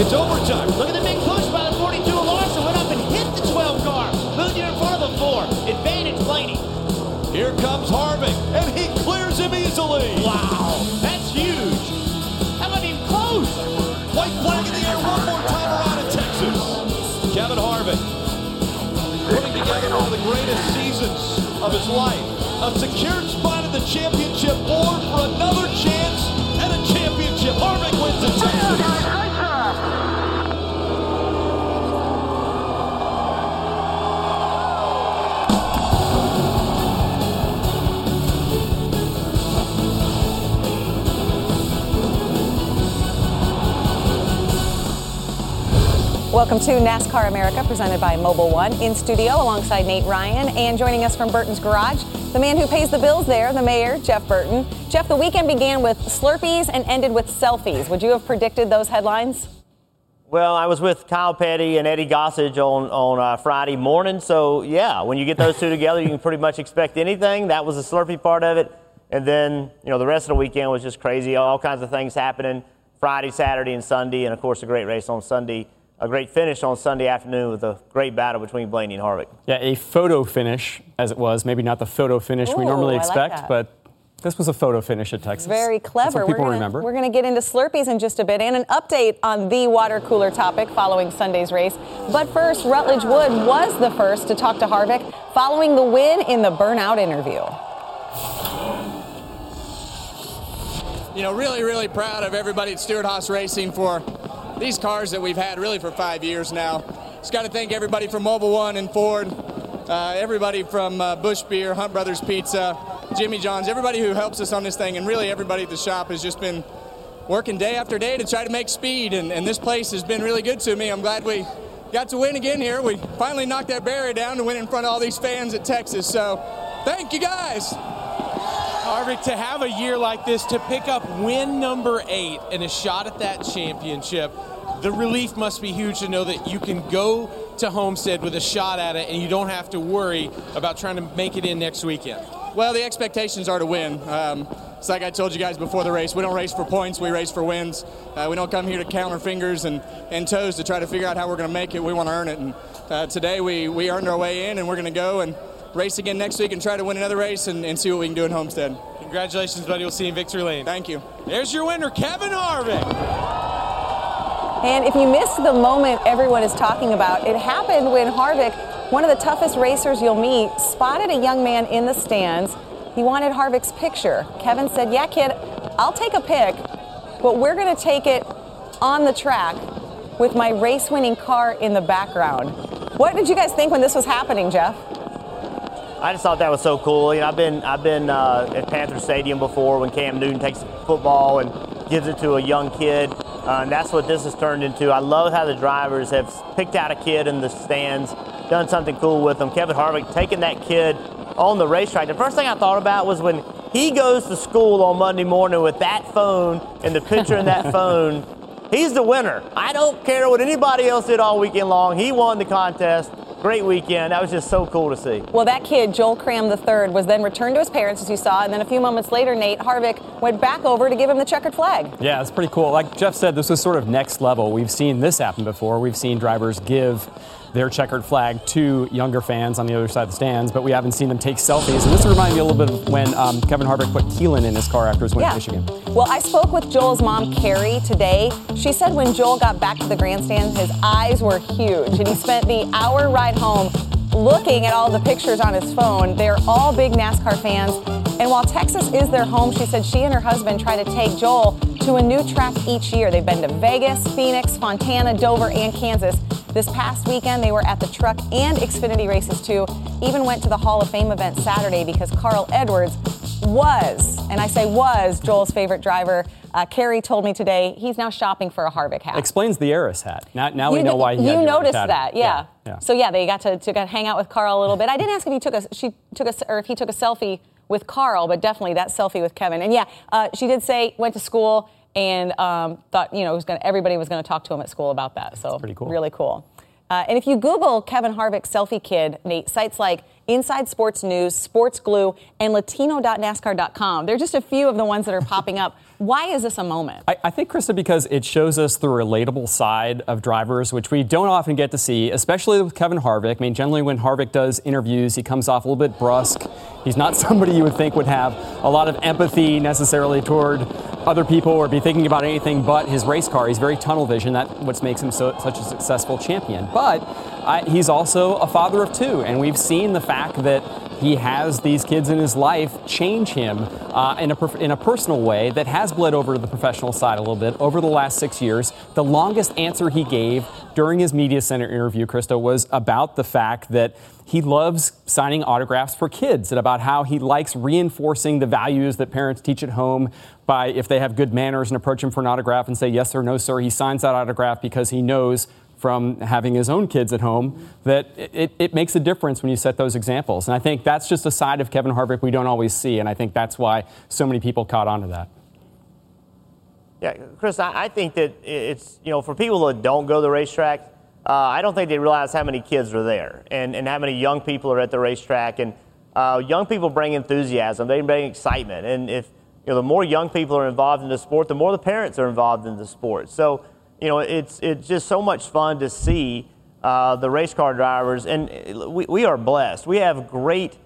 It's overtime. Look at the big push by the 42. Larson went up and hit the 12 car. Moved in front of the 4. Advantage Blaney. Here comes Harvick, and he clears him easily. Wow, that's huge. That wasn't even close. White flag in the air one more time around in Texas. Kevin Harvick putting together one of the greatest seasons of his life. A secured spot in the championship board for another chance at a championship. Harvick wins in Texas. Welcome to NASCAR America, presented by Mobil 1. In studio alongside Nate Ryan, and joining us from Burton's Garage, the man who pays the bills there, the mayor, Jeff Burton. Jeff, the weekend began with Slurpees and ended with selfies. Would you have predicted those headlines? Well, I was with Kyle Petty and Eddie Gossage on Friday morning, so yeah, when you get those two together, you can pretty much expect anything. That was the Slurpee part of it, and then the rest of the weekend was just crazy. All kinds of things happening Friday, Saturday, and Sunday, and of course a great race on Sunday. A great finish on Sunday afternoon with a great battle between Blaney and Harvick. Yeah, a photo finish, as it was. Maybe not the photo finish we normally expect, like, but this was a photo finish at Texas. Very clever. We're going to get into Slurpees in just a bit and an update on the water cooler topic following Sunday's race. But first, Rutledge Wood was the first to talk to Harvick following the win in the burnout interview. Really, really proud of everybody at Stewart Haas Racing for these cars that we've had really for 5 years now. Just got to thank everybody from Mobil 1 and Ford, everybody from Busch Beer, Hunt Brothers Pizza, Jimmy John's, everybody who helps us on this thing, and really everybody at the shop has just been working day after day to try to make speed, and this place has been really good to me. I'm glad we got to win again here. We finally knocked that barrier down to win in front of all these fans at Texas, so thank you guys. Harvick, to have a year like this, to pick up win number 8 and a shot at that championship, the relief must be huge to know that you can go to Homestead with a shot at it and you don't have to worry about trying to make it in next weekend. Well, the expectations are to win. It's like I told you guys before the race, we don't race for points, we race for wins. We don't come here to count our fingers and toes to try to figure out how we're going to make it. We want to earn it, and today we earned our way in, and we're going to go and race again next week and try to win another race and see what we can do in Homestead. Congratulations, buddy. We'll see you in Victory Lane. Thank you. There's your winner, Kevin Harvick. And if you missed the moment everyone is talking about, it happened when Harvick, one of the toughest racers you'll meet, spotted a young man in the stands. He wanted Harvick's picture. Kevin said, yeah, kid, I'll take a pic, but we're going to take it on the track with my race-winning car in the background. What did you guys think when this was happening, Jeff? I just thought that was so cool. I've been at Panther Stadium before when Cam Newton takes the football and gives it to a young kid. And that's what this has turned into. I love how the drivers have picked out a kid in the stands, done something cool with them. Kevin Harvick taking that kid on the racetrack. The first thing I thought about was when he goes to school on Monday morning with that phone and the picture in that phone, he's the winner. I don't care what anybody else did all weekend long. He won the contest. Great weekend. That was just so cool to see. Well, that kid, Joel Cram III, was then returned to his parents, as you saw, and then a few moments later, Nate, Harvick went back over to give him the checkered flag. Yeah, it's pretty cool. Like Jeff said, this was sort of next level. We've seen this happen before. We've seen drivers give their checkered flag to younger fans on the other side of the stands, but we haven't seen them take selfies. And this reminds me a little bit of when Kevin Harvick put Keelan in his car after his win in Michigan. Well, I spoke with Joel's mom, Carrie, today. She said when Joel got back to the grandstand, his eyes were huge, and he spent the hour ride home looking at all the pictures on his phone. They're all big NASCAR fans. And while Texas is their home, she said she and her husband try to take Joel to a new track each year. They've been to Vegas, Phoenix, Fontana, Dover, and Kansas. This past weekend, they were at the Truck and Xfinity races, too. Even went to the Hall of Fame event Saturday because Carl Edwards was, and I say was, Joel's favorite driver. Carrie told me today he's now shopping for a Harvick hat. Explains the Eris hat. Now we know why he had the Eris hat. You noticed that. So yeah, they got to hang out with Carl a little bit. I didn't ask if he took a selfie with Carl, but definitely that selfie with Kevin. And yeah, she did say went to school and thought everybody was going to talk to him at school about that. So that's pretty cool. Really cool. And if you Google Kevin Harvick selfie kid, Nate, sites like Inside Sports News, Sports Glue, and Latino.NASCAR.com. They're just a few of the ones that are popping up. Why is this a moment? I think, Krista, because it shows us the relatable side of drivers, which we don't often get to see, especially with Kevin Harvick. I mean, generally when Harvick does interviews, he comes off a little bit brusque. He's not somebody you would think would have a lot of empathy necessarily toward other people or be thinking about anything but his race car. He's very tunnel vision. That's what makes him such a successful champion. But he's also a father of two, and we've seen the fact that he has these kids in his life change him in a personal way that has bled over to the professional side a little bit over the last 6 years. The longest answer he gave during his media center interview, Krista, was about the fact that he loves signing autographs for kids and about how he likes reinforcing the values that parents teach at home by, if they have good manners and approach him for an autograph and say yes or no, sir, he signs that autograph because he knows from having his own kids at home that it makes a difference when you set those examples. And I think that's just a side of Kevin Harvick we don't always see, and I think that's why so many people caught on to that. Yeah, Chris, I think that it's, for people that don't go to the racetrack, I don't think they realize how many kids are there and how many young people are at the racetrack. And young people bring enthusiasm, they bring excitement. And if the more young people are involved in the sport, the more the parents are involved in the sport. So it's just so much fun to see the race car drivers. And we are blessed. We have great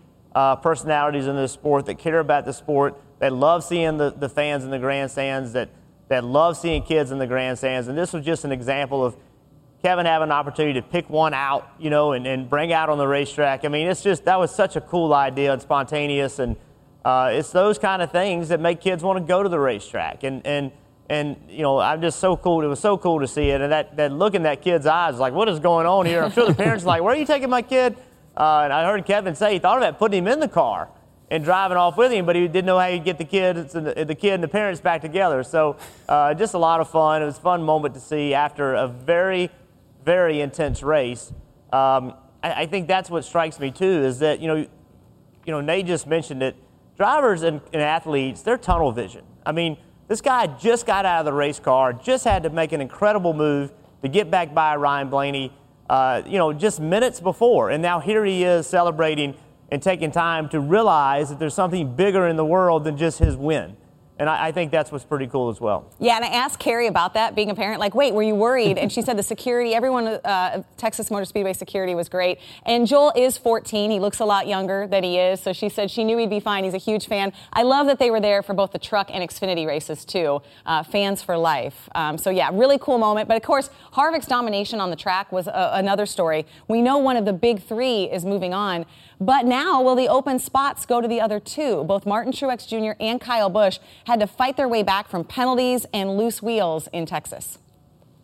personalities in this sport that care about the sport, that love seeing the fans in the grandstands, that love seeing kids in the grandstands. And this was just an example of Kevin having an opportunity to pick one out, and bring out on the racetrack. I mean, that was such a cool idea and spontaneous, and it's those kind of things that make kids want to go to the racetrack. And I'm just so cool. It was so cool to see it, and that look in that kid's eyes, like, what is going on here? I'm sure the parents are like, where are you taking my kid? And I heard Kevin say he thought about putting him in the car and driving off with him, but he didn't know how he'd get the kid and the parents back together. So just a lot of fun. It was a fun moment to see after a very, very intense race. I think that's what strikes me too, is that Nate just mentioned it. Drivers and athletes, they're tunnel vision. I mean, this guy just got out of the race car, just had to make an incredible move to get back by Ryan Blaney, just minutes before. And now here he is celebrating and taking time to realize that there's something bigger in the world than just his win. And I think that's what's pretty cool as well. Yeah, and I asked Carrie about that, being a parent, like, wait, were you worried? And she said the security, everyone, Texas Motor Speedway security was great. And Joel is 14. He looks a lot younger than he is. So she said she knew he'd be fine. He's a huge fan. I love that they were there for both the truck and Xfinity races, too. Fans for life. So, yeah, really cool moment. But, of course, Harvick's domination on the track was another story. We know one of the big three is moving on. But now will the open spots go to the other two? Both Martin Truex Jr. and Kyle Busch had to fight their way back from penalties and loose wheels in Texas.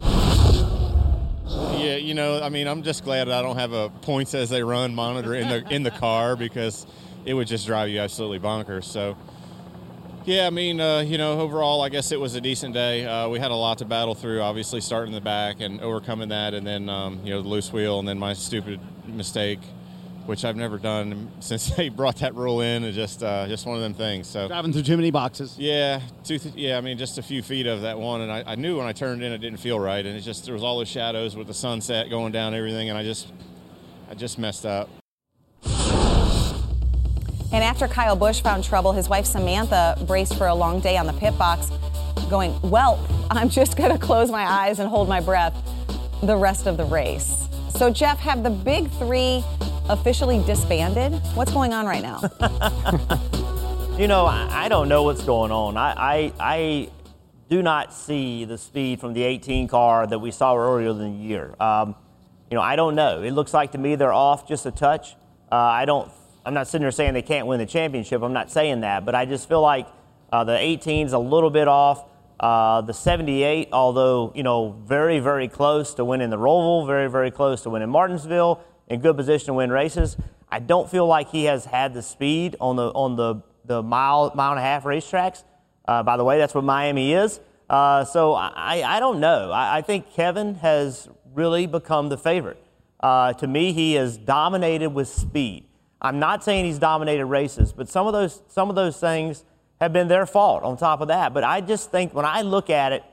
Yeah, I'm just glad I don't have a points as they run monitor in the car, because it would just drive you absolutely bonkers. So, yeah, overall, I guess it was a decent day. We had a lot to battle through, obviously starting in the back and overcoming that, and then, the loose wheel, and then my stupid mistake, which I've never done since they brought that rule in. It's just one of them things. So driving through too many boxes. Yeah, just a few feet of that one. And I knew when I turned in it didn't feel right. And it's just there was all those shadows with the sunset going down and everything. And I just messed up. And after Kyle Busch found trouble, his wife Samantha braced for a long day on the pit box, going, well, I'm just going to close my eyes and hold my breath the rest of the race. So, Jeff, have the big three officially disbanded? What's going on right now? I don't know what's going on. I do not see the speed from the 18 car that we saw earlier in the year. I don't know. It looks like to me they're off just a touch. I'm not sitting there saying they can't win the championship. I'm not saying that, but I just feel like the 18's a little bit off. The 78, although, very, very close to winning the Roval, very, very close to winning Martinsville, in good position to win races. I don't feel like he has had the speed on the the mile and a half racetracks. By the way, that's what Miami is. So I don't know. I think Kevin has really become the favorite. To me, he is dominated with speed. I'm not saying he's dominated races, but some of those things have been their fault on top of that. But I just think when I look at it,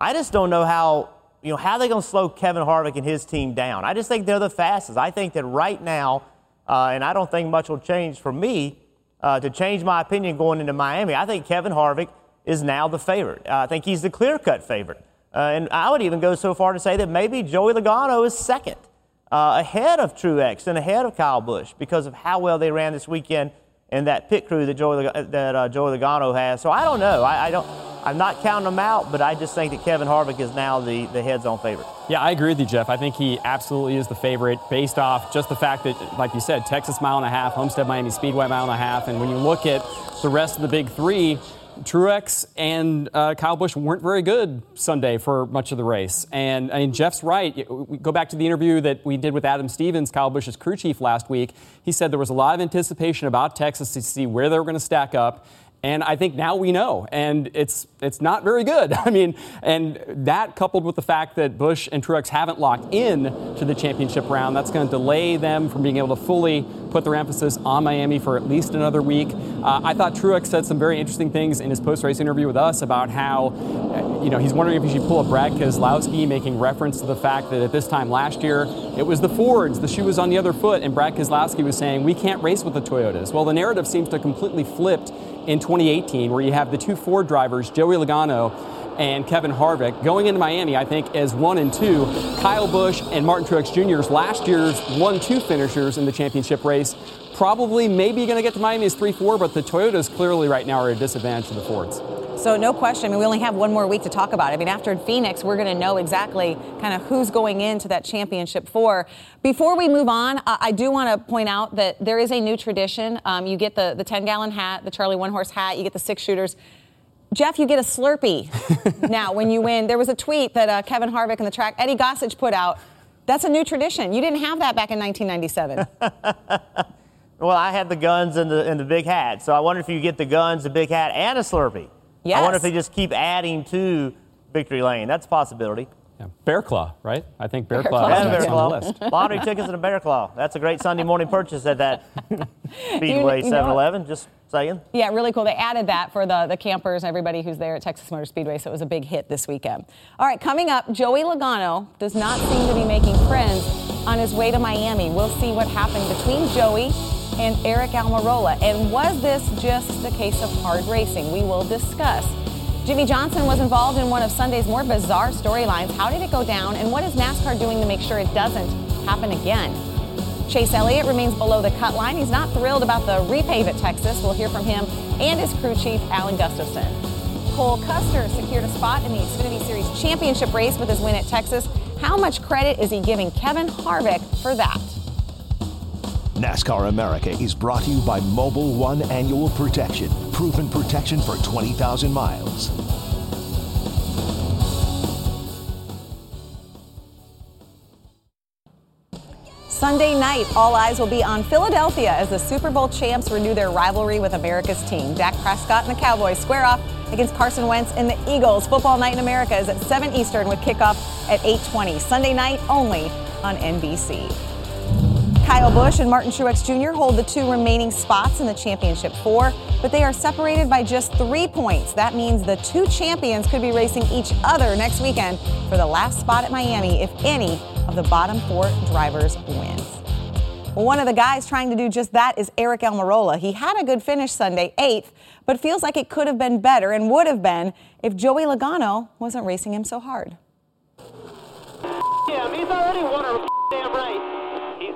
I just don't know how they're going to slow Kevin Harvick and his team down. I just think they're the fastest. I think that right now, and I don't think much will change for me to change my opinion going into Miami. I think Kevin Harvick is now the favorite. I think he's the clear-cut favorite. And I would even go so far to say that maybe Joey Logano is second, ahead of Truex and ahead of Kyle Busch because of how well they ran this weekend and that pit crew that Joey Logano has. So I don't know. I'm not counting them out, but I just think that Kevin Harvick is now the heads-on favorite. Yeah, I agree with you, Jeff. I think he absolutely is the favorite based off just the fact that, like you said, Texas mile and a half, Homestead Miami Speedway mile and a half, and when you look at the rest of the big three, Truex and Kyle Busch weren't very good Sunday for much of the race. And I mean, Jeff's right. We go back to the interview that we did with Adam Stevens, Kyle Busch's crew chief, last week. He said there was a lot of anticipation about Texas to see where they were going to stack up. And I think now we know, and it's not very good. I mean, and that coupled with the fact that Busch and Truex haven't locked in to the championship round, that's going to delay them from being able to fully put their emphasis on Miami for at least another week. I thought Truex said some very interesting things in his post-race interview with us about how, he's wondering if he should pull a Brad Keselowski, making reference to the fact that at this time last year, it was the Fords, the shoe was on the other foot, and Brad Keselowski was saying, we can't race with the Toyotas. Well, the narrative seems to completely flipped in 2018, where you have the two Ford drivers, Joey Logano and Kevin Harvick, going into Miami, I think, as 1 and 2. Kyle Busch and Martin Truex Jr.'s last year's 1-2 finishers in the championship race, probably maybe going to get to Miami as 3-4, but the Toyotas clearly right now are at a disadvantage to the Fords. So no question. I mean, we only have one more week to talk about it. I mean, after Phoenix, we're going to know exactly kind of who's going into that championship for. Before we move on, I do want to point out that there is a new tradition. You get the 10-gallon hat, the Charlie One-Horse hat, you get the 6-shooters. Jeff, you get a Slurpee now when you win. There was a tweet that Kevin Harvick and the track, Eddie Gossage, put out. That's a new tradition. You didn't have that back in 1997. Well, I had the guns and the big hat, so I wonder if you get the guns, the big hat, and a Slurpee. Yes. I wonder if they just keep adding to Victory Lane. That's a possibility. Yeah. Bear Claw, right? I think Bear Claw is next on the list. Lottery tickets and a Bear Claw. That's a great Sunday morning purchase at that Speedway 7-Eleven. Just saying. Yeah, really cool. They added that for the campers and everybody who's there at Texas Motor Speedway, so it was a big hit this weekend. All right, coming up, Joey Logano does not seem to be making friends on his way to Miami. We'll see what happened between Joey and Eric Almirola. And was this just the case of hard racing? We will discuss. Jimmie Johnson was involved in one of Sunday's more bizarre storylines. How did it go down? And what is NASCAR doing to make sure it doesn't happen again? Chase Elliott remains below the cut line. He's not thrilled about the repave at Texas. We'll hear from him and his crew chief, Alan Gustafson. Cole Custer secured a spot in the Xfinity Series championship race with his win at Texas. How much credit is he giving Kevin Harvick for that? NASCAR America is brought to you by Mobil 1 Annual Protection. Proven protection for 20,000 miles. Sunday night, all eyes will be on Philadelphia as the Super Bowl champs renew their rivalry with America's team. Dak Prescott and the Cowboys square off against Carson Wentz and the Eagles. Football Night in America is at 7 Eastern with kickoff at 8:20. Sunday night only on NBC. Kyle Busch and Martin Truex Jr. hold the two remaining spots in the championship four, but they are separated by just 3 points. That means the two champions could be racing each other next weekend for the last spot at Miami if any of the bottom four drivers wins. Well, one of the guys trying to do just that is Eric Almirola. He had a good finish Sunday, 8th, but feels like it could have been better and would have been if Joey Logano wasn't racing him so hard. Yeah, he's already won a damn race.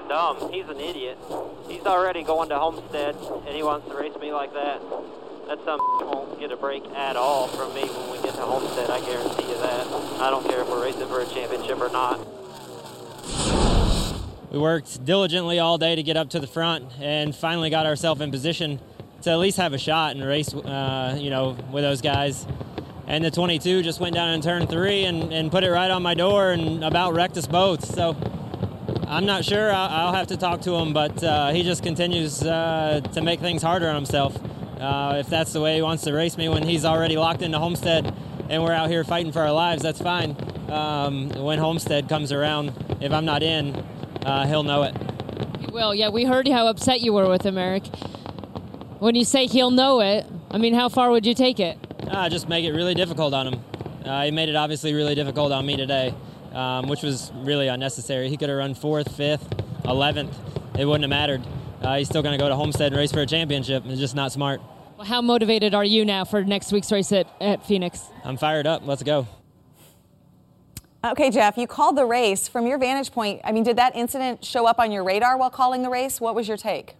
Dumb. He's an idiot. He's already going to Homestead, and he wants to race me like that. That son won't get a break at all from me when we get to Homestead, I guarantee you that. I don't care if we're racing for a championship or not. We worked diligently all day to get up to the front and finally got ourselves in position to at least have a shot and race, with those guys. And the 22 just went down in turn 3 and put it right on my door and about wrecked us both, so... I'm not sure. I'll have to talk to him, but he just continues to make things harder on himself. If that's the way he wants to race me when he's already locked into Homestead and we're out here fighting for our lives, that's fine. When Homestead comes around, if I'm not in, he'll know it. He will, yeah. We heard how upset you were with him, Eric. When you say he'll know it, I mean, how far would you take it? Just make it really difficult on him. He made it obviously really difficult on me today, which was really unnecessary. He could have run 4th, 5th, 11th. It wouldn't have mattered. He's still going to go to Homestead and race for a championship. It's just not smart. Well, how motivated are you now for next week's race at Phoenix? I'm fired up. Let's go. Okay, Jeff, you called the race. From your vantage point, I mean, did that incident show up on your radar while calling the race? What was your take?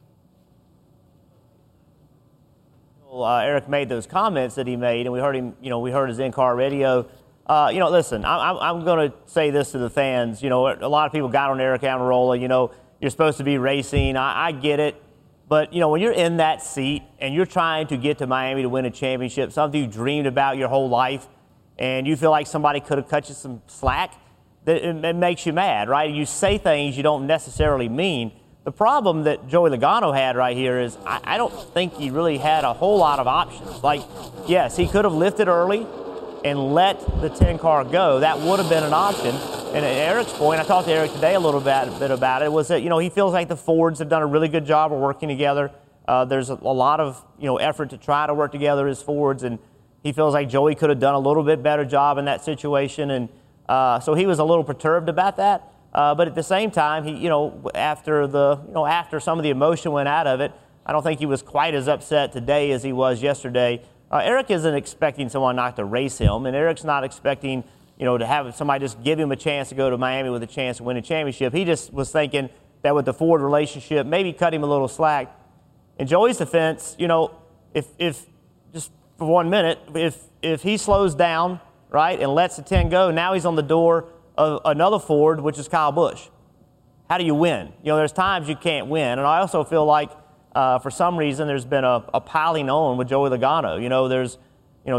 Well, Eric made those comments that he made, and we heard him, we heard his in-car radio. Listen, I'm going to say this to the fans. A lot of people got on Eric Almirola. You're supposed to be racing. I get it. But, when you're in that seat and you're trying to get to Miami to win a championship, something you dreamed about your whole life, and you feel like somebody could have cut you some slack, it makes you mad, right? You say things you don't necessarily mean. The problem that Joey Logano had right here is I don't think he really had a whole lot of options. Like, yes, he could have lifted early and let the 10-car go. That would have been an option. And at Eric's point, I talked to Eric today a little bit about it, was that, he feels like the Fords have done a really good job of working together. There's a lot of, effort to try to work together as Fords, and he feels like Joey could have done a little bit better job in that situation. And so he was a little perturbed about that. But at the same time, he, after some of the emotion went out of it, I don't think he was quite as upset today as he was yesterday. Eric isn't expecting someone not to race him, and Eric's not expecting, to have somebody just give him a chance to go to Miami with a chance to win a championship. He just was thinking that with the Ford relationship, maybe cut him a little slack. In Joey's defense, if just for 1 minute, if he slows down, right, and lets the 10 go, now he's on the door of another Ford, which is Kyle Busch. How do you win? There's times you can't win, and I also feel like for some reason, there's been a piling on with Joey Logano.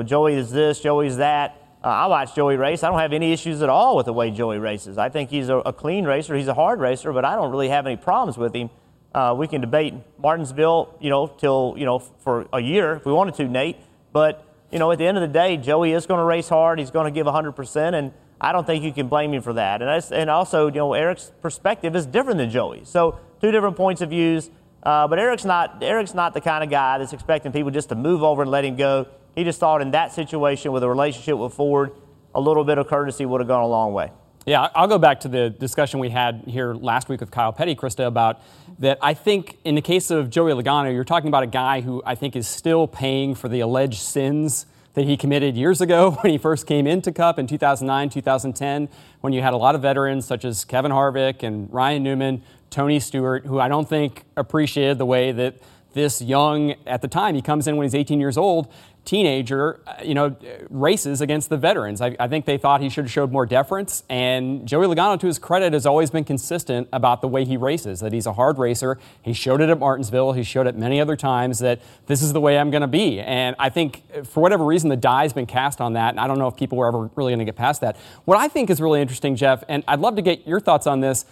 Joey is this, Joey's that. I watch Joey race. I don't have any issues at all with the way Joey races. I think he's a clean racer. He's a hard racer, but I don't really have any problems with him. We can debate Martinsville, till, for a year if we wanted to, Nate. But, at the end of the day, Joey is going to race hard. He's going to give 100%, and I don't think you can blame him for that. And also, Eric's perspective is different than Joey's. So two different points of views. But Eric's not the kind of guy that's expecting people just to move over and let him go. He just thought in that situation with a relationship with Ford, a little bit of courtesy would have gone a long way. Yeah, I'll go back to the discussion we had here last week with Kyle Petty, Krista, about that. I think in the case of Joey Logano, you're talking about a guy who I think is still paying for the alleged sins that he committed years ago when he first came into Cup in 2009, 2010, when you had a lot of veterans such as Kevin Harvick and Ryan Newman, Tony Stewart, who I don't think appreciated the way that this young, at the time, he comes in when he's 18 years old, teenager, races against the veterans. I think they thought he should have showed more deference, and Joey Logano, to his credit, has always been consistent about the way he races, that he's a hard racer. He showed it at Martinsville. He showed it many other times that this is the way I'm going to be, and I think for whatever reason, the die's been cast on that, and I don't know if people were ever really going to get past that. What I think is really interesting, Jeff, and I'd love to get your thoughts on this,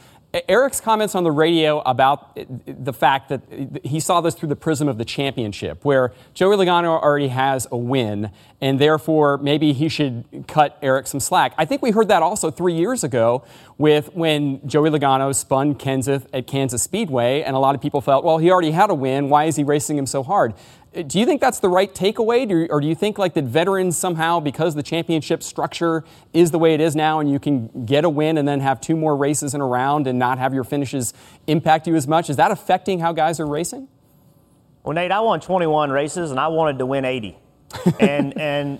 Eric's comments on the radio about the fact that he saw this through the prism of the championship, where Joey Logano already has a win, and therefore maybe he should cut Eric some slack. I think we heard that also 3 years ago when Joey Logano spun Kenseth at Kansas Speedway, and a lot of people felt, well, he already had a win. Why is he racing him so hard? Do you think that's the right takeaway, or do you think like that veterans somehow, because the championship structure is the way it is now and you can get a win and then have two more races in a round and not have your finishes impact you as much? Is that affecting how guys are racing? Well, Nate, I won 21 races and I wanted to win 80. and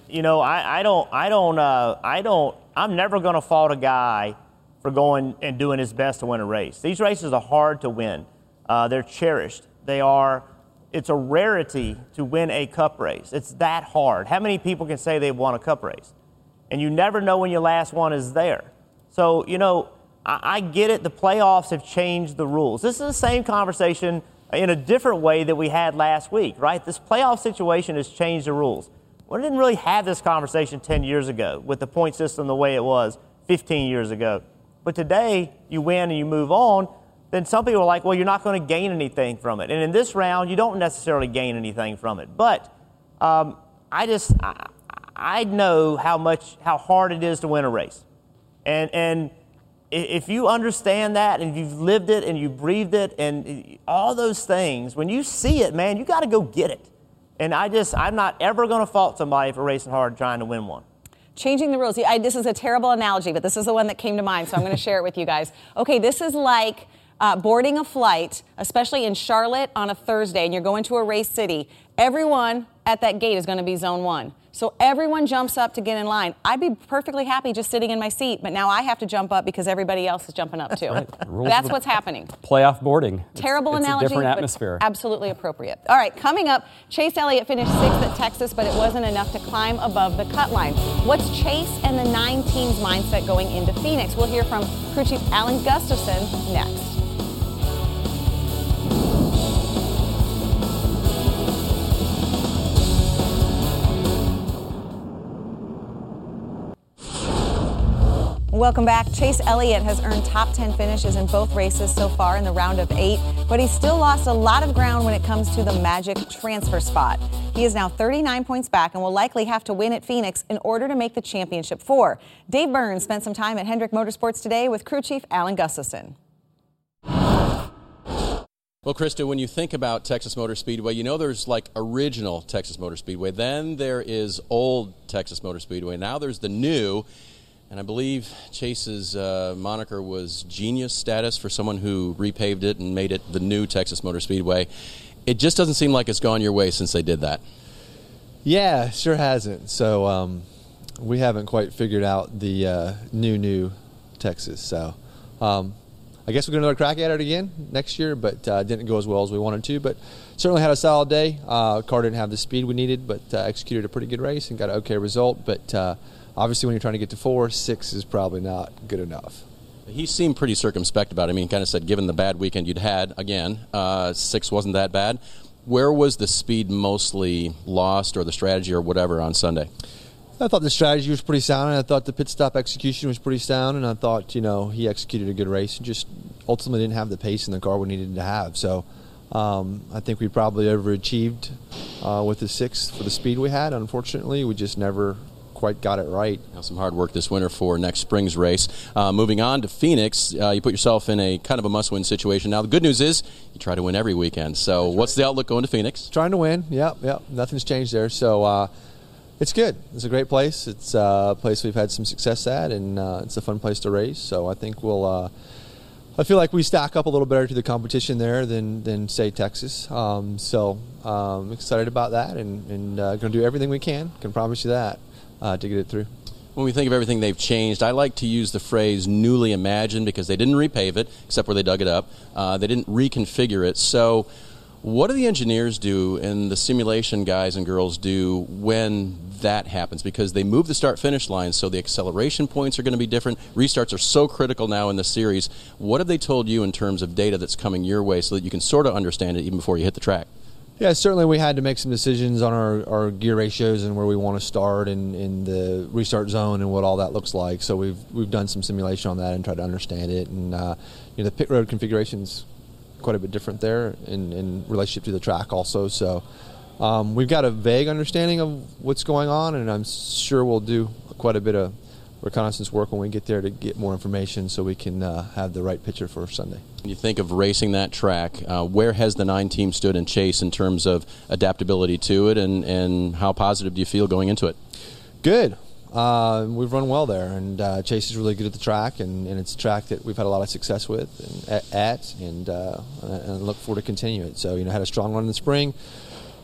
I'm never going to fault a guy for going and doing his best to win a race. These races are hard to win. They're cherished. It's a rarity to win a cup race. It's that hard. How many people can say they've won a cup race? And you never know when your last one is there. So, I get it. The playoffs have changed the rules. This is the same conversation in a different way that we had last week, right? This playoff situation has changed the rules. We didn't really have this conversation 10 years ago with the point system the way it was 15 years ago. But today, you win and you move on. then some people are like, well, you're not going to gain anything from it. And in this round, you don't necessarily gain anything from it. But I know how hard it is to win a race. And if you understand that and you've lived it and you breathed it and all those things, when you see it, man, you got to go get it. And I'm not ever going to fault somebody for racing hard trying to win one. Changing the rules. This is a terrible analogy, but this is the one that came to mind, so I'm going to share it with you guys. Okay, this is like boarding a flight, especially in Charlotte on a Thursday, and you're going to a race city. Everyone at that gate is going to be zone one. So everyone jumps up to get in line. I'd be perfectly happy just sitting in my seat, but now I have to jump up because everybody else is jumping up too. Right. That's what's happening. Playoff boarding. Terrible analogy, a different atmosphere. But absolutely appropriate. All right, coming up, Chase Elliott finished sixth at Texas, but it wasn't enough to climb above the cut line. What's Chase and the 9 team's mindset going into Phoenix? We'll hear from crew chief Alan Gustafson next. Welcome back. Chase Elliott has earned top 10 finishes in both races so far in the round of 8, but he's still lost a lot of ground when it comes to the magic transfer spot. He is now 39 points back and will likely have to win at Phoenix in order to make the championship 4. Dave Burns spent some time at Hendrick Motorsports today with crew chief Alan Gustafson. Well, Krista, when you think about Texas Motor Speedway, you know there's like original Texas Motor Speedway. Then there is old Texas Motor Speedway. Now there's the new. And I believe Chase's moniker was genius status for someone who repaved it and made it the new Texas Motor Speedway. It just doesn't seem like it's gone your way since they did that. Yeah, sure hasn't. So we haven't quite figured out the new Texas. So I guess we're going to another crack at it again next year, but didn't go as well as we wanted to. But certainly had a solid day. Car didn't have the speed we needed, but executed a pretty good race and got an okay result. But obviously, when you're trying to get to 4, 6 is probably not good enough. He seemed pretty circumspect about it. I mean, he kind of said, given the bad weekend you'd had, again, 6 wasn't that bad. Where was the speed mostly lost or the strategy or whatever on Sunday? I thought the strategy was pretty sound, and I thought the pit stop execution was pretty sound, and I thought, he executed a good race and just ultimately didn't have the pace in the car we needed to have. So I think we probably overachieved with the 6 for the speed we had. Unfortunately, we just never quite got it right. Now, some hard work this winter for next spring's race. Moving on to Phoenix, you put yourself in a kind of a must-win situation. Now, the good news is you try to win every weekend. So what's the outlook going to Phoenix? Trying to win. Yep. Nothing's changed there. So it's good. It's a great place. It's a place we've had some success at, and it's a fun place to race. So I think we'll I feel like we stack up a little better to the competition there than say, Texas. So excited about that and going to do everything we can. Can promise you that. To get it through. When we think of everything they've changed, I like to use the phrase newly imagined because they didn't repave it, except where they dug it up. They didn't reconfigure it. So what do the engineers do and the simulation guys and girls do when that happens? Because they move the start-finish line, so the acceleration points are going to be different. Restarts are so critical now in the series. What have they told you in terms of data that's coming your way so that you can sort of understand it even before you hit the track? Yeah, certainly we had to make some decisions on our gear ratios and where we want to start and in the restart zone and what all that looks like. So we've done some simulation on that and tried to understand it. And the pit road configuration's quite a bit different there in relationship to the track also. So we've got a vague understanding of what's going on, and I'm sure we'll do quite a bit of reconnaissance work when we get there to get more information so we can have the right picture for Sunday. When you think of racing that track, where has the 9 team stood in Chase in terms of adaptability to it, and how positive do you feel going into it? Good. We've run well there, and Chase is really good at the track, and it's a track that we've had a lot of success with and I look forward to continue it. So, had a strong run in the spring.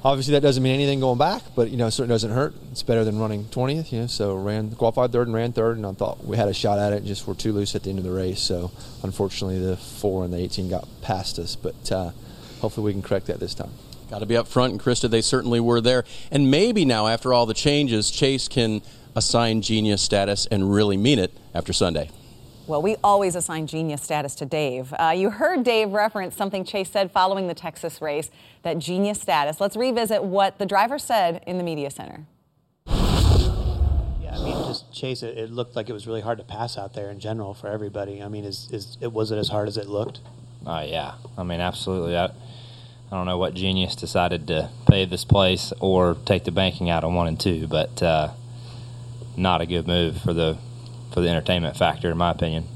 Obviously, that doesn't mean anything going back, but, it certainly doesn't hurt. It's better than running 20th, so qualified third and ran third, and I thought we had a shot at it and just were too loose at the end of the race. So, unfortunately, the 4 and the 18 got past us, but hopefully we can correct that this time. Got to be up front, and, Krista, they certainly were there. And maybe now, after all the changes, Chase can assign genius status and really mean it after Sunday. Well, we always assign genius status to Dave. You heard Dave reference something Chase said following the Texas race, that genius status. Let's revisit what the driver said in the media center. Yeah, just Chase, it looked like it was really hard to pass out there in general for everybody. It wasn't as hard as it looked. Yeah. I mean, absolutely. I don't know what genius decided to pave this place or take the banking out on 1 and 2, but not a good move for the entertainment factor, in my opinion.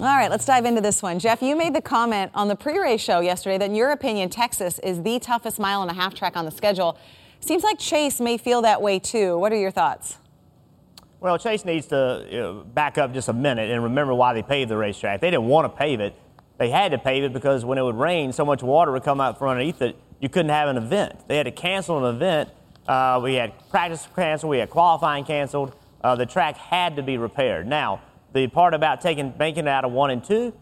All right, let's dive into this one. Jeff, you made the comment on the pre-race show yesterday that, in your opinion, Texas is the toughest 1.5-mile track on the schedule. Seems like Chase may feel that way, too. What are your thoughts? Well, Chase needs to back up just a minute and remember why they paved the racetrack. They didn't want to pave it. They had to pave it because when it would rain, so much water would come out from underneath it, you couldn't have an event. They had to cancel an event. We had practice canceled. We had qualifying canceled. The track had to be repaired. Now, the part about making it out of 1 and 2,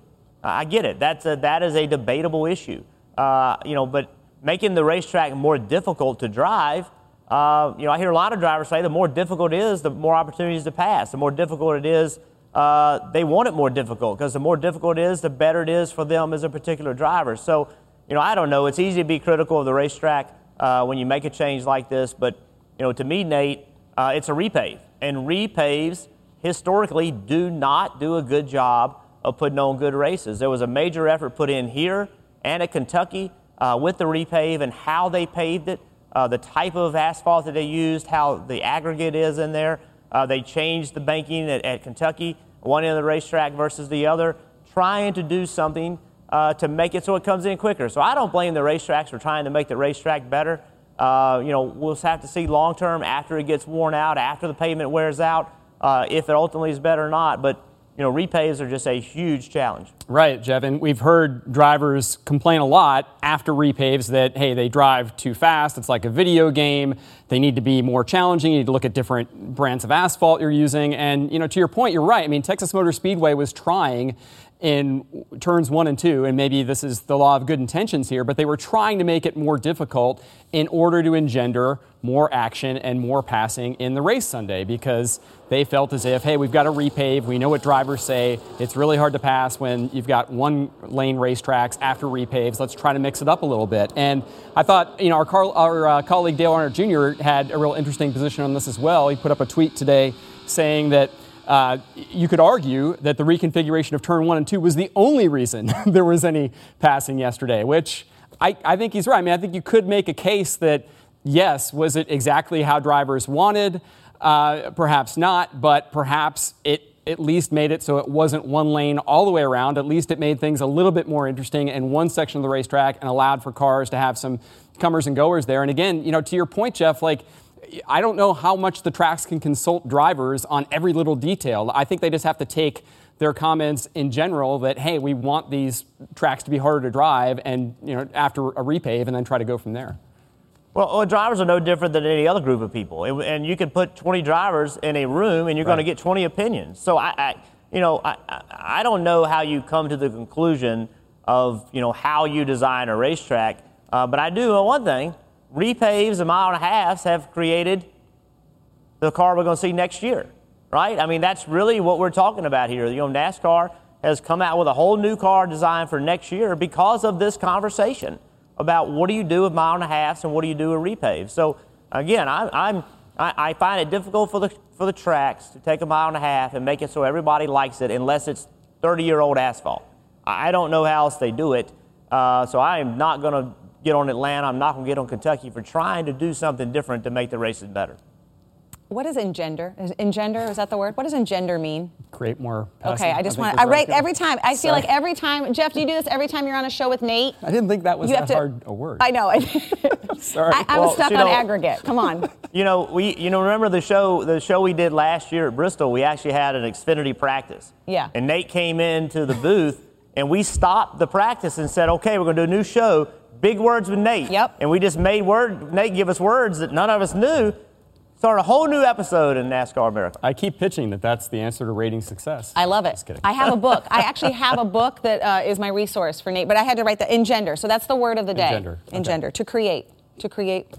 I get it. That is a debatable issue. But making the racetrack more difficult to drive, I hear a lot of drivers say the more difficult it is, the more opportunities to pass. The more difficult it is, they want it more difficult, because the more difficult it is, the better it is for them as a particular driver. So, I don't know. It's easy to be critical of the racetrack when you make a change like this. But, to me, Nate, it's a repave. And repaves historically do not do a good job of putting on good races. There was a major effort put in here and at Kentucky with the repave and how they paved it, the type of asphalt that they used, how the aggregate is in there. They changed the banking at Kentucky, one end of the racetrack versus the other, trying to do something to make it so it comes in quicker. So I don't blame the racetracks for trying to make the racetrack better. We'll have to see long term, after it gets worn out, after the pavement wears out, if it ultimately is better or not. But, repaves are just a huge challenge. Right, Jeff, and we've heard drivers complain a lot after repaves that, hey, they drive too fast. It's like a video game. They need to be more challenging. You need to look at different brands of asphalt you're using. And, to your point, you're right. I mean, Texas Motor Speedway was trying in turns 1 and 2, and maybe this is the law of good intentions here, but they were trying to make it more difficult in order to engender more action and more passing in the race Sunday, because they felt as if, hey, we've got to repave. We know what drivers say. It's really hard to pass when you've got one-lane racetracks after repaves. Let's try to mix it up a little bit. And I thought, our colleague Dale Earnhardt Jr. had a real interesting position on this as well. He put up a tweet today saying that you could argue that the reconfiguration of turn 1 and 2 was the only reason there was any passing yesterday, which I think he's right. I mean, I think you could make a case that, yes, was it exactly how drivers wanted? Perhaps not, but perhaps it at least made it so it wasn't one lane all the way around. At least it made things a little bit more interesting in one section of the racetrack and allowed for cars to have some comers and goers there. And again, to your point, Jeff, I don't know how much the tracks can consult drivers on every little detail. I think they just have to take their comments in general that, hey, we want these tracks to be harder to drive and, after a repave, and then try to go from there. Well, drivers are no different than any other group of people. And you can put 20 drivers in a room and you're going to get 20 opinions. So, I don't know how you come to the conclusion of, how you design a racetrack. But I do know one thing. Repaves and 1.5 miles have created the car we're going to see next year, right? I mean, that's really what we're talking about here. NASCAR has come out with a whole new car design for next year because of this conversation about what do you do with 1.5 miles and what do you do with repaves. So, again, I find it difficult for the tracks to take 1.5 miles and make it so everybody likes it, unless it's 30-year-old asphalt. I don't know how else they do it, so I am not going to get on Atlanta. I'm not going to get on Kentucky for trying to do something different to make the races better. What does engender? Is that the word? What does engender mean? Create more passing. Okay, every time. I feel like every time, Jeff, do you do this every time you're on a show with Nate? I didn't think that was hard a word. I know. Sorry. I was stuck on aggregate. Come on. Remember the show we did last year at Bristol, we actually had an Xfinity practice. Yeah. And Nate came into the booth and we stopped the practice and said, okay, we're going to do a new show. Big words with Nate. Yep. And we just made Nate give us words that none of us knew. Started a whole new episode in NASCAR America. I keep pitching that's the answer to rating success. I love it. Just kidding. I have a book. I actually have a book that is my resource for Nate, but I had to write that engender. So that's the word of the day. Engender. Okay. Engender. To create.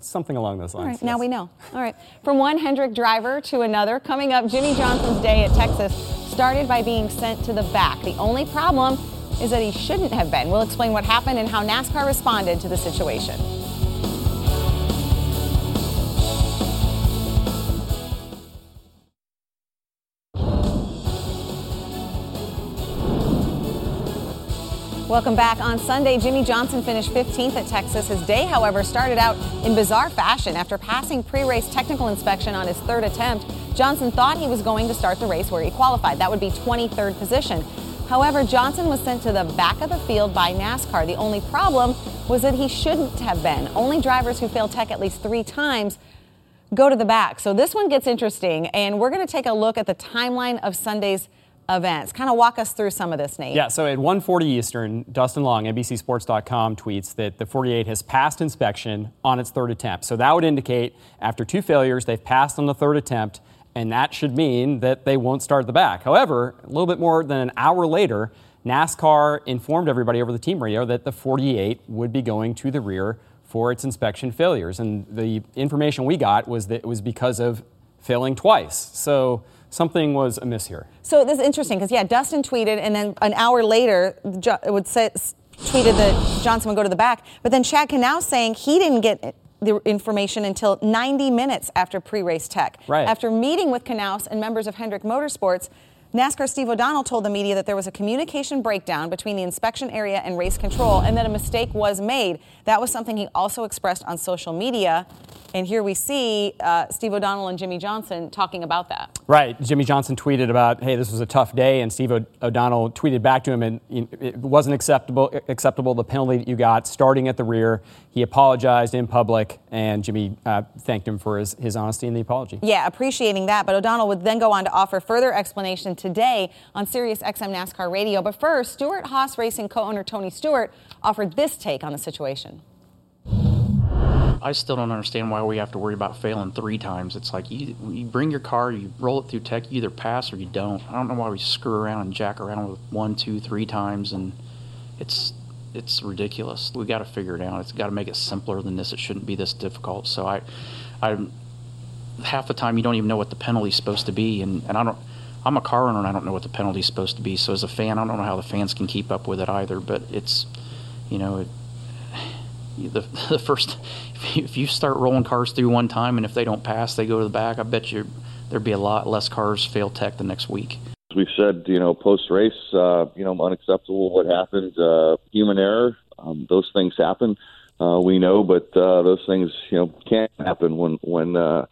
Something along those lines. All right, yes. Now we know. All right. From one Hendrick driver to another, coming up, Jimmie Johnson's day at Texas started by being sent to the back. The only problem is that he shouldn't have been. We'll explain what happened and how NASCAR responded to the situation. Welcome back. On Sunday, Jimmie Johnson finished 15th at Texas. His day, however, started out in bizarre fashion. After passing pre-race technical inspection on his third attempt, Johnson thought he was going to start the race where he qualified. That would be 23rd position. However, Johnson was sent to the back of the field by NASCAR. The only problem was that he shouldn't have been. Only drivers who fail tech at least 3 times go to the back. So this one gets interesting, and we're going to take a look at the timeline of Sunday's events. Kind of walk us through some of this, Nate. Yeah, so at 1:40 Eastern, Dustin Long, NBCSports.com, tweets that the 48 has passed inspection on its third attempt. So that would indicate after 2 failures, they've passed on the third attempt, and that should mean that they won't start the back. However, a little bit more than an hour later, NASCAR informed everybody over the team radio that the 48 would be going to the rear for its inspection failures. And the information we got was that it was because of failing twice. So something was amiss here. So this is interesting because, yeah, Dustin tweeted, and then an hour later, it would say, tweeted that Johnson would go to the back. But then Chad Kanow saying he didn't get the information until 90 minutes after pre-race tech. Right. After meeting with Knaus and members of Hendrick Motorsports, NASCAR Steve O'Donnell told the media that there was a communication breakdown between the inspection area and race control and that a mistake was made. That was something he also expressed on social media. And here we see Steve O'Donnell and Jimmie Johnson talking about that. Right. Jimmie Johnson tweeted about, hey, this was a tough day, and Steve O'Donnell tweeted back to him, and it wasn't acceptable the penalty that you got starting at the rear. He apologized in public, and Jimmie thanked him for his honesty and the apology. Yeah, appreciating that. But O'Donnell would then go on to offer further explanation today on Sirius XM NASCAR Radio. But first, Stewart Haas Racing co-owner Tony Stewart offered this take on the situation. I still don't understand why we have to worry about failing 3 times. It's like you bring your car, you roll it through tech, you either pass or you don't. I don't know why we screw around and jack around with 1, 2, 3 times, and it's ridiculous. We got to figure it out. It's got to make it simpler than this. It shouldn't be this difficult. So I half the time you don't even know what the penalty's supposed to be, and I'm a car owner and I don't know what the penalty's supposed to be. So as a fan, I don't know how the fans can keep up with it either. But it's, you know, the first, if you start rolling cars through 1 time and if they don't pass, they go to the back, I bet you there'd be a lot less cars fail tech the next week. We've said, you know, post-race, unacceptable what happened, human error, those things happen, we know, but those things, you know, can't happen when the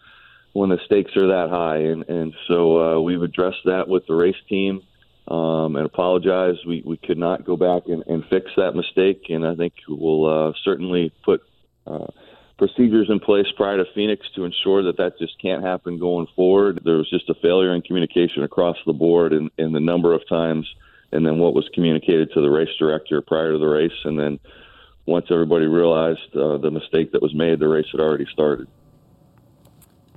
stakes are that high. And so we've addressed that with the race team. And apologize. We could not go back and fix that mistake, and I think we'll certainly put procedures in place prior to Phoenix to ensure that just can't happen going forward. There was just a failure in communication across the board in the number of times, and then what was communicated to the race director prior to the race, and then once everybody realized the mistake that was made, the race had already started.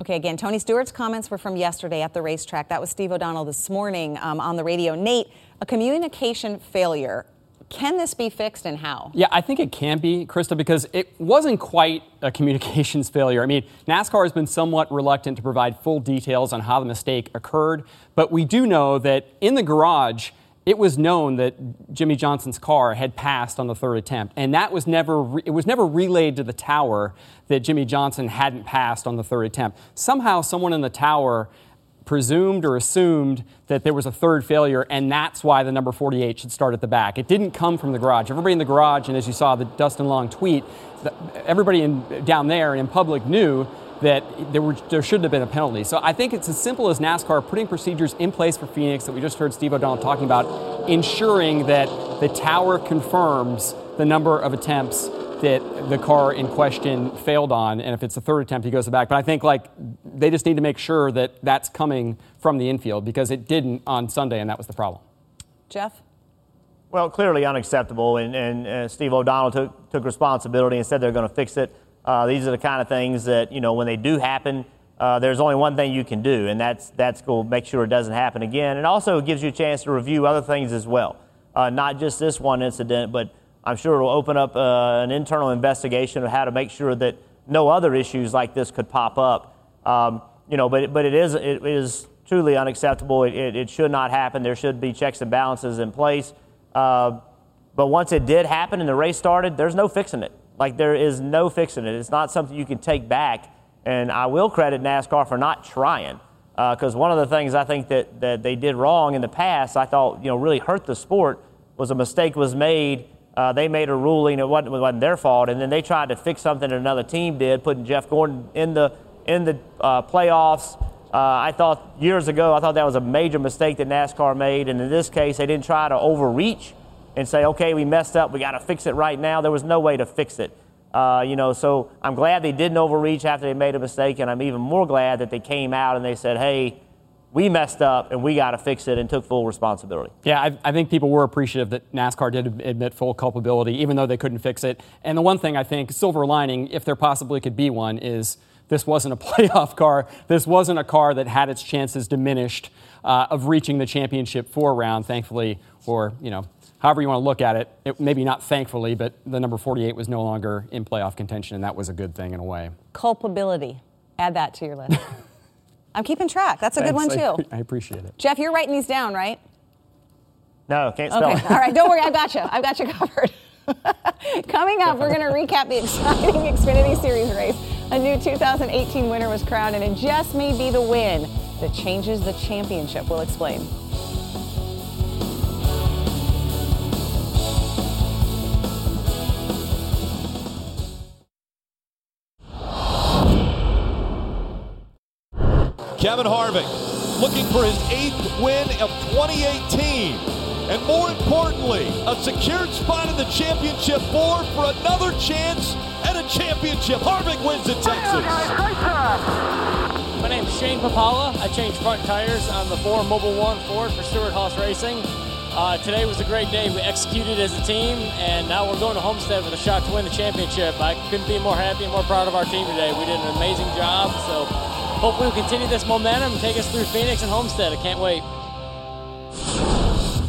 Okay, again, Tony Stewart's comments were from yesterday at the racetrack. That was Steve O'Donnell this morning on the radio. Nate, a communication failure. Can this be fixed and how? Yeah, I think it can be, Krista, because it wasn't quite a communications failure. I mean, NASCAR has been somewhat reluctant to provide full details on how the mistake occurred, but we do know that in the garage, it was known that Jimmie Johnson's car had passed on the third attempt, and that was never relayed to the tower that Jimmie Johnson hadn't passed on the third attempt. Somehow someone in the tower presumed or assumed that there was a third failure, and that's why the number 48 should start at the back. It didn't come from the garage. Everybody in the garage, and as you saw the Dustin Long tweet, everybody down there and in public knew that there shouldn't have been a penalty. So I think it's as simple as NASCAR putting procedures in place for Phoenix that we just heard Steve O'Donnell talking about, ensuring that the tower confirms the number of attempts that the car in question failed on, and if it's the third attempt, he goes back. But I think they just need to make sure that that's coming from the infield, because it didn't on Sunday, and that was the problem. Jeff? Well, clearly unacceptable, and Steve O'Donnell took responsibility and said they're going to fix it. These are the kind of things that, you know, when they do happen, there's only one thing you can do, and that's cool. Make sure it doesn't happen again. And also it gives you a chance to review other things as well, not just this one incident, but I'm sure it'll open up an internal investigation of how to make sure that no other issues like this could pop up. But it is truly unacceptable. It should not happen. There should be checks and balances in place. But once it did happen and the race started, there's no fixing it. There is no fixing it. It's not something you can take back. And I will credit NASCAR for not trying, because one of the things I think that they did wrong in the past, I thought, really hurt the sport, was a mistake was made They made a ruling. It wasn't their fault, and then they tried to fix something that another team did, putting Jeff Gordon in the playoffs. I thought years ago, I thought that was a major mistake that NASCAR made, and in this case, they didn't try to overreach and say, okay, we messed up, we got to fix it right now. There was no way to fix it. So I'm glad they didn't overreach after they made a mistake, and I'm even more glad that they came out and they said, hey, we messed up and we got to fix it, and took full responsibility. Yeah, I think people were appreciative that NASCAR did admit full culpability, even though they couldn't fix it. And the one thing I think, silver lining, if there possibly could be one, is this wasn't a playoff car. This wasn't a car that had its chances diminished of reaching the championship four round, thankfully, or, however you want to look at it. It maybe not thankfully, but the number 48 was no longer in playoff contention, and that was a good thing in a way. Culpability. Add that to your list. I'm keeping track. That's a good one, too. I appreciate it. Jeff, you're writing these down, right? No, can't spell it. All right, don't worry. I've got you. I've got you covered. Coming up, we're going to recap the exciting Xfinity Series race. A new 2018 winner was crowned, and it just may be the win that changes the championship. We'll explain. Kevin Harvick looking for his 8th win of 2018, and more importantly, a secured spot in the championship four for another chance at a championship. Harvick wins at Texas. My name's Shane Papala. I changed front tires on the Mobil 1 Ford for Stewart Haas Racing. Today was a great day. We executed as a team, and now we're going to Homestead with a shot to win the championship. I couldn't be more happy and more proud of our team today. We did an amazing job, so hopefully we'll continue this momentum and take us through Phoenix and Homestead. I can't wait.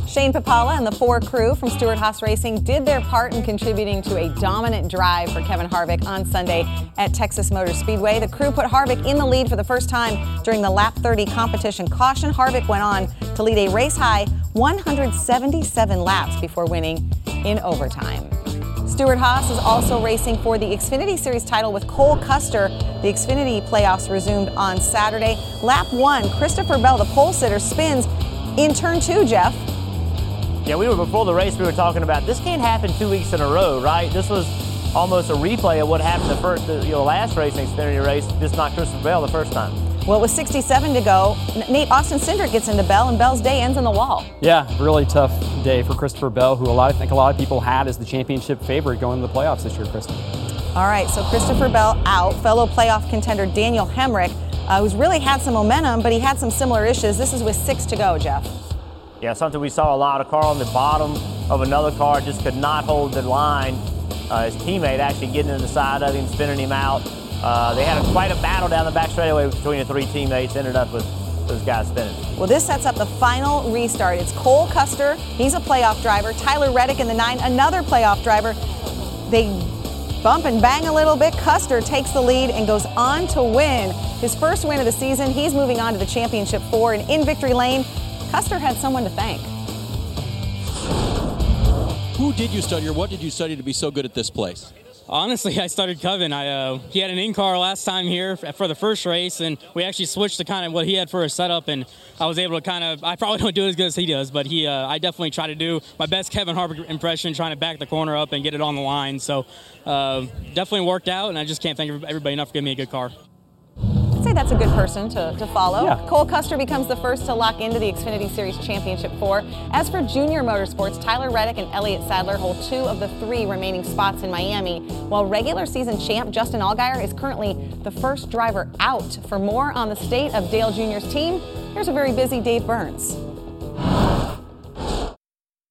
Shane Papala and the four crew from Stewart Haas Racing did their part in contributing to a dominant drive for Kevin Harvick on Sunday at Texas Motor Speedway. The crew put Harvick in the lead for the first time during the lap 30 competition caution. Harvick went on to lead a race-high 177 laps before winning in overtime. Stewart Haas is also racing for the Xfinity Series title with Cole Custer. The Xfinity playoffs resumed on Saturday. Lap 1, Christopher Bell, the pole sitter, spins in turn 2, Jeff. Yeah, before the race, we were talking about this can't happen 2 weeks in a row, right? This was almost a replay of what happened the last racing Xfinity race, just not Christopher Bell the first time. Well, with 67 to go, Austin Cindric gets into Bell, and Bell's day ends on the wall. Yeah, really tough day for Christopher Bell, who I think a lot of people had as the championship favorite going into the playoffs this year, Kristen. All right, so Christopher Bell out. Fellow playoff contender Daniel Hemric, who's really had some momentum, but he had some similar issues. This is with 6 to go, Jeff. Yeah, something we saw a lot. A car on the bottom of another car just could not hold the line. His teammate actually getting in the side of him, spinning him out. They had quite a battle down the back straightaway between the three teammates, ended up with those guys spinning. Well, this sets up the final restart. It's Cole Custer, he's a playoff driver, Tyler Reddick in the 9, another playoff driver. They bump and bang a little bit. Custer takes the lead and goes on to win his first win of the season. He's moving on to the championship four, and in victory lane, Custer had someone to thank. Who did you study, or what did you study to be so good at this place? Honestly, I studied Kevin. He had an in-car last time here for the first race, and we actually switched to kind of what he had for a setup, and I was able to I probably don't do it as good as he does, but I definitely try to do my best Kevin Harvick impression, trying to back the corner up and get it on the line. So definitely worked out, and I just can't thank everybody enough for giving me a good car. I'd say that's a good person to follow. Yeah. Cole Custer becomes the first to lock into the Xfinity Series Championship 4. As for Junior Motorsports, Tyler Reddick and Elliott Sadler hold 2 of the 3 remaining spots in Miami, while regular season champ Justin Allgaier is currently the first driver out. For more on the state of Dale Jr.'s team, here's a very busy Dave Burns.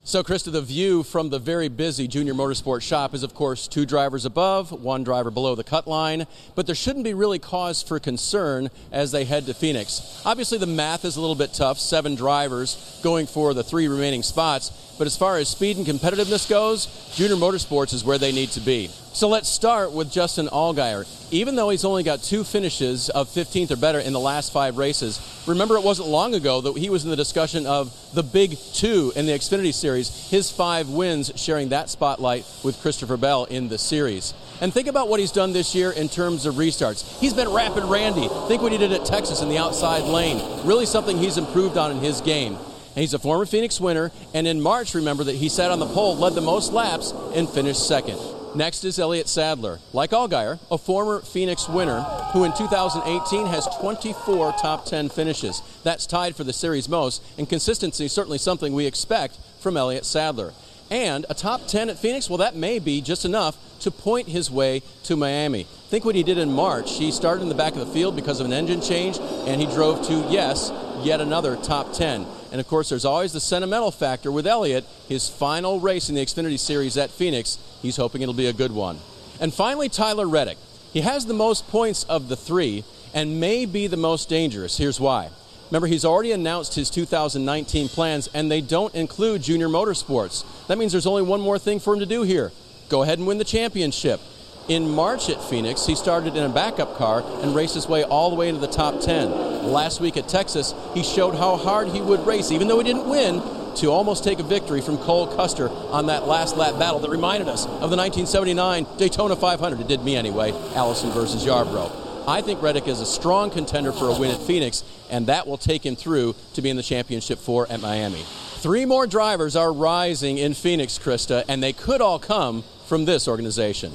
So, Krista, the view from the very busy Junior Motorsports shop is, of course, 2 drivers above, 1 driver below the cut line, but there shouldn't be really cause for concern as they head to Phoenix. Obviously, the math is a little bit tough, 7 drivers going for the 3 remaining spots, but as far as speed and competitiveness goes, Junior Motorsports is where they need to be. So let's start with Justin Allgaier. Even though he's only got 2 finishes of 15th or better in the last 5 races, remember it wasn't long ago that he was in the discussion of the big 2 in the Xfinity Series, his 5 wins sharing that spotlight with Christopher Bell in the series. And think about what he's done this year in terms of restarts. He's been Rapid Randy. Think what he did at Texas in the outside lane. Really something he's improved on in his game. He's a former Phoenix winner, and in March, remember that he sat on the pole, led the most laps, and finished second. Next is Elliott Sadler. Like Allgaier, a former Phoenix winner who in 2018 has 24 top 10 finishes. That's tied for the series most, and consistency is certainly something we expect from Elliott Sadler. And a top 10 at Phoenix, well, that may be just enough to point his way to Miami. Think what he did in March. He started in the back of the field because of an engine change, and he drove to, yes, yet another top 10. And, of course, there's always the sentimental factor with Elliott. His final race in the Xfinity Series at Phoenix, he's hoping it'll be a good one. And finally, Tyler Reddick. He has the most points of the three and may be the most dangerous. Here's why. Remember, he's already announced his 2019 plans, and they don't include Junior Motorsports. That means there's only one more thing for him to do here. Go ahead and win the championship. In March at Phoenix, he started in a backup car and raced his way all the way into the top 10. Last week at Texas, he showed how hard he would race, even though he didn't win, to almost take a victory from Cole Custer on that last lap battle that reminded us of the 1979 Daytona 500. It did me anyway, Allison versus Yarbrough. I think Reddick is a strong contender for a win at Phoenix, and that will take him through to be in the championship four at Miami. Three more drivers are rising in Phoenix, Krista, and they could all come from this organization.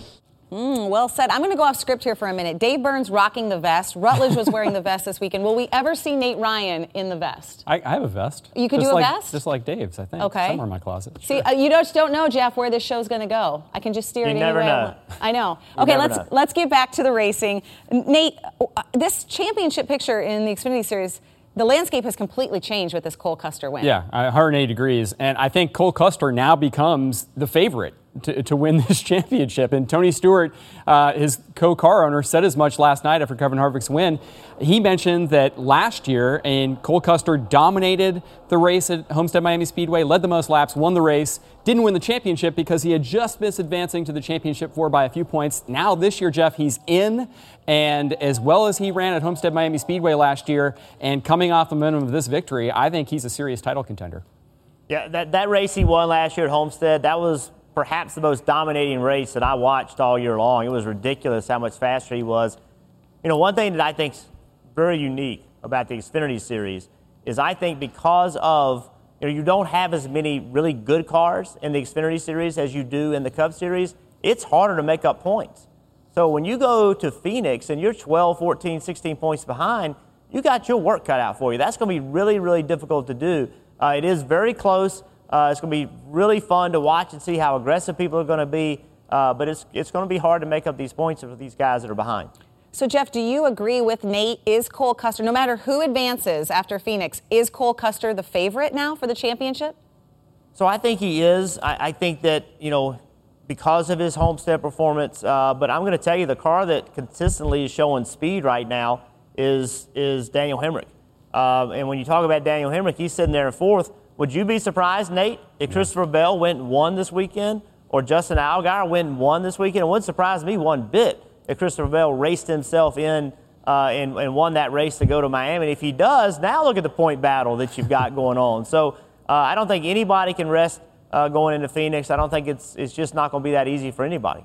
Well said. I'm going to go off script here for a minute. Dave Burns rocking the vest. Rutledge was wearing the vest this weekend. Will we ever see Nate Ryan in the vest? I have a vest. You could do a vest? Just like Dave's, I think. Okay. Somewhere in my closet. See, sure. You just don't know, Jeff, where this show's going to go. I can just steer it anywhere. You never know. I know. Okay, let's get back to the racing. Nate, this championship picture in the Xfinity Series, the landscape has completely changed with this Cole Custer win. Yeah, 180 degrees. And I think Cole Custer now becomes the favorite to win this championship. And Tony Stewart, his co-car owner, said as much last night after Kevin Harvick's win. He mentioned that last year, and Cole Custer dominated the race at Homestead Miami Speedway, led the most laps, won the race, didn't win the championship because he had just missed advancing to the championship four by a few points. Now this year, Jeff, he's in, and as well as he ran at Homestead Miami Speedway last year and coming off the momentum of this victory, I think he's a serious title contender. Yeah, that race he won last year at Homestead, that was perhaps the most dominating race that I watched all year long. It was ridiculous how much faster he was. You know, one thing that I think's very unique about the Xfinity Series is I think because of, you know, you don't have as many really good cars in the Xfinity Series as you do in the Cup Series, it's harder to make up points. So when you go to Phoenix and you're 12, 14, 16 points behind, you got your work cut out for you. That's going to be really, really difficult to do. It is very close. It's going to be really fun to watch and see how aggressive people are going to be, but it's going to be hard to make up these points for these guys that are behind. So, Jeff, do you agree with Nate? Is Cole Custer, no matter who advances after Phoenix, is Cole Custer the favorite now for the championship? So I think he is. I think that, you know, because of his Homestead performance, but I'm going to tell you the car that consistently is showing speed right now is Daniel Hemric. And when you talk about Daniel Hemric, he's sitting there in fourth. Would you be surprised, Nate, if Christopher Bell went and won this weekend or Justin Allgaier went and won this weekend? It wouldn't surprise me one bit if Christopher Bell raced himself in and won that race to go to Miami. And if he does, now look at the point battle that you've got going on. So I don't think anybody can rest going into Phoenix. I don't think it's just not going to be that easy for anybody.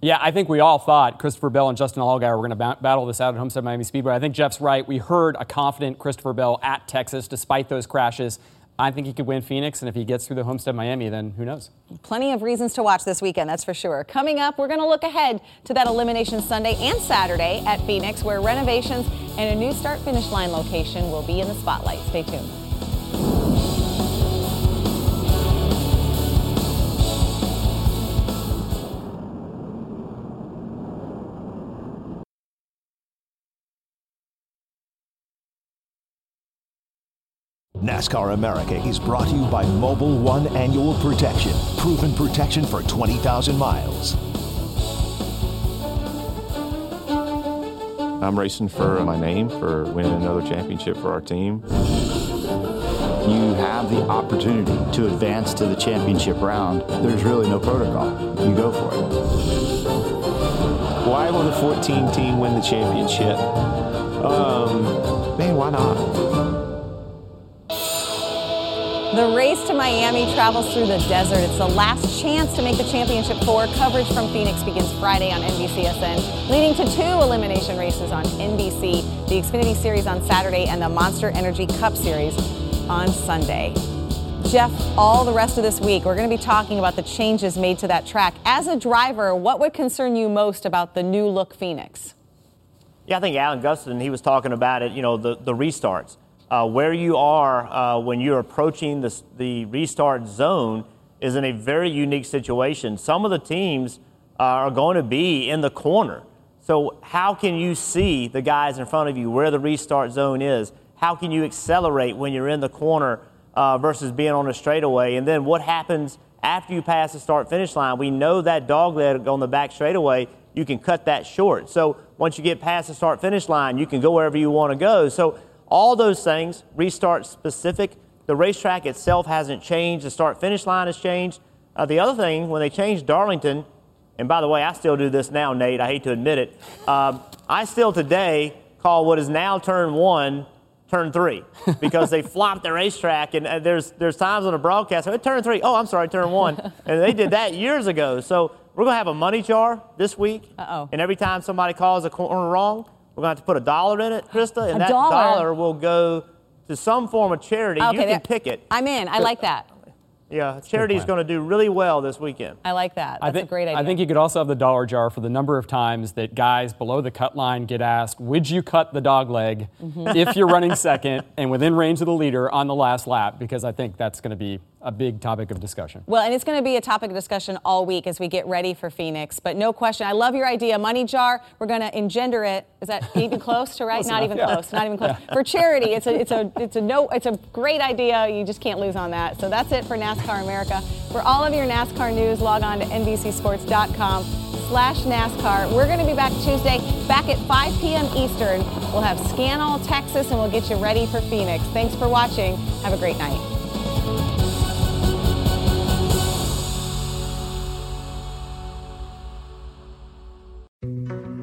Yeah, I think we all thought Christopher Bell and Justin Allgaier were going to battle this out at Homestead Miami Speedway. I think Jeff's right. We heard a confident Christopher Bell at Texas despite those crashes. I think he could win Phoenix, and if he gets through the Homestead Miami, then who knows? Plenty of reasons to watch this weekend, that's for sure. Coming up, we're going to look ahead to that Elimination Sunday and Saturday at Phoenix, where renovations and a new start-finish line location will be in the spotlight. Stay tuned. NASCAR America is brought to you by Mobil 1 Annual Protection. Proven protection for 20,000 miles. I'm racing for my name, for winning another championship for our team. You have the opportunity to advance to the championship round. There's really no protocol. You go for it. Why will the 14 team win the championship? Man, why not? The race to Miami travels through the desert. It's the last chance to make the championship four. Coverage from Phoenix begins Friday on NBCSN, leading to two elimination races on NBC, the Xfinity Series on Saturday, and the Monster Energy Cup Series on Sunday. Jeff, all the rest of this week, we're going to be talking about the changes made to that track. As a driver, what would concern you most about the new look Phoenix? Yeah, I think Alan Gustafson, he was talking about it, you know, the restarts. Where you are when you're approaching the restart zone is in a very unique situation. Some of the teams are going to be in the corner. So how can you see the guys in front of you where the restart zone is? How can you accelerate when you're in the corner versus being on a straightaway? And then what happens after you pass the start-finish line? We know that dogleg on the back straightaway, you can cut that short. So once you get past the start-finish line, you can go wherever you want to go. So all those things, restart-specific. The racetrack itself hasn't changed. The start-finish line has changed. The other thing, when they changed Darlington, and by the way, I still do this now, Nate. I hate to admit it. I still today call what is now turn one, turn three, because they flopped the racetrack. And there's times on the broadcast, oh, turn three. Oh, I'm sorry, turn one. And they did that years ago. So we're going to have a money jar this week. Uh-oh. And every time somebody calls a corner wrong, we're going to have to put $1 in it, Krista. And that dollar will go to some form of charity. Okay, you can pick it. I'm in. I like that. Yeah, charity's going to do really well this weekend. I like that. That's a great idea. I think you could also have the dollar jar for the number of times that guys below the cut line get asked, would you cut the dog leg if you're running second and within range of the leader on the last lap? Because I think that's going to be a big topic of discussion. Well, and it's going to be a topic of discussion all week as we get ready for Phoenix. But no question, I love your idea, money jar. We're going to engender it. Is that even close to right? Not even close. Not even close. For charity, it's a great idea. You just can't lose on that. So that's it for NASCAR America. For all of your NASCAR news, log on to NBCSports.com/NASCAR. We're going to be back Tuesday, back at 5 p.m. Eastern. We'll have Scan All Texas, and we'll get you ready for Phoenix. Thanks for watching. Have a great night.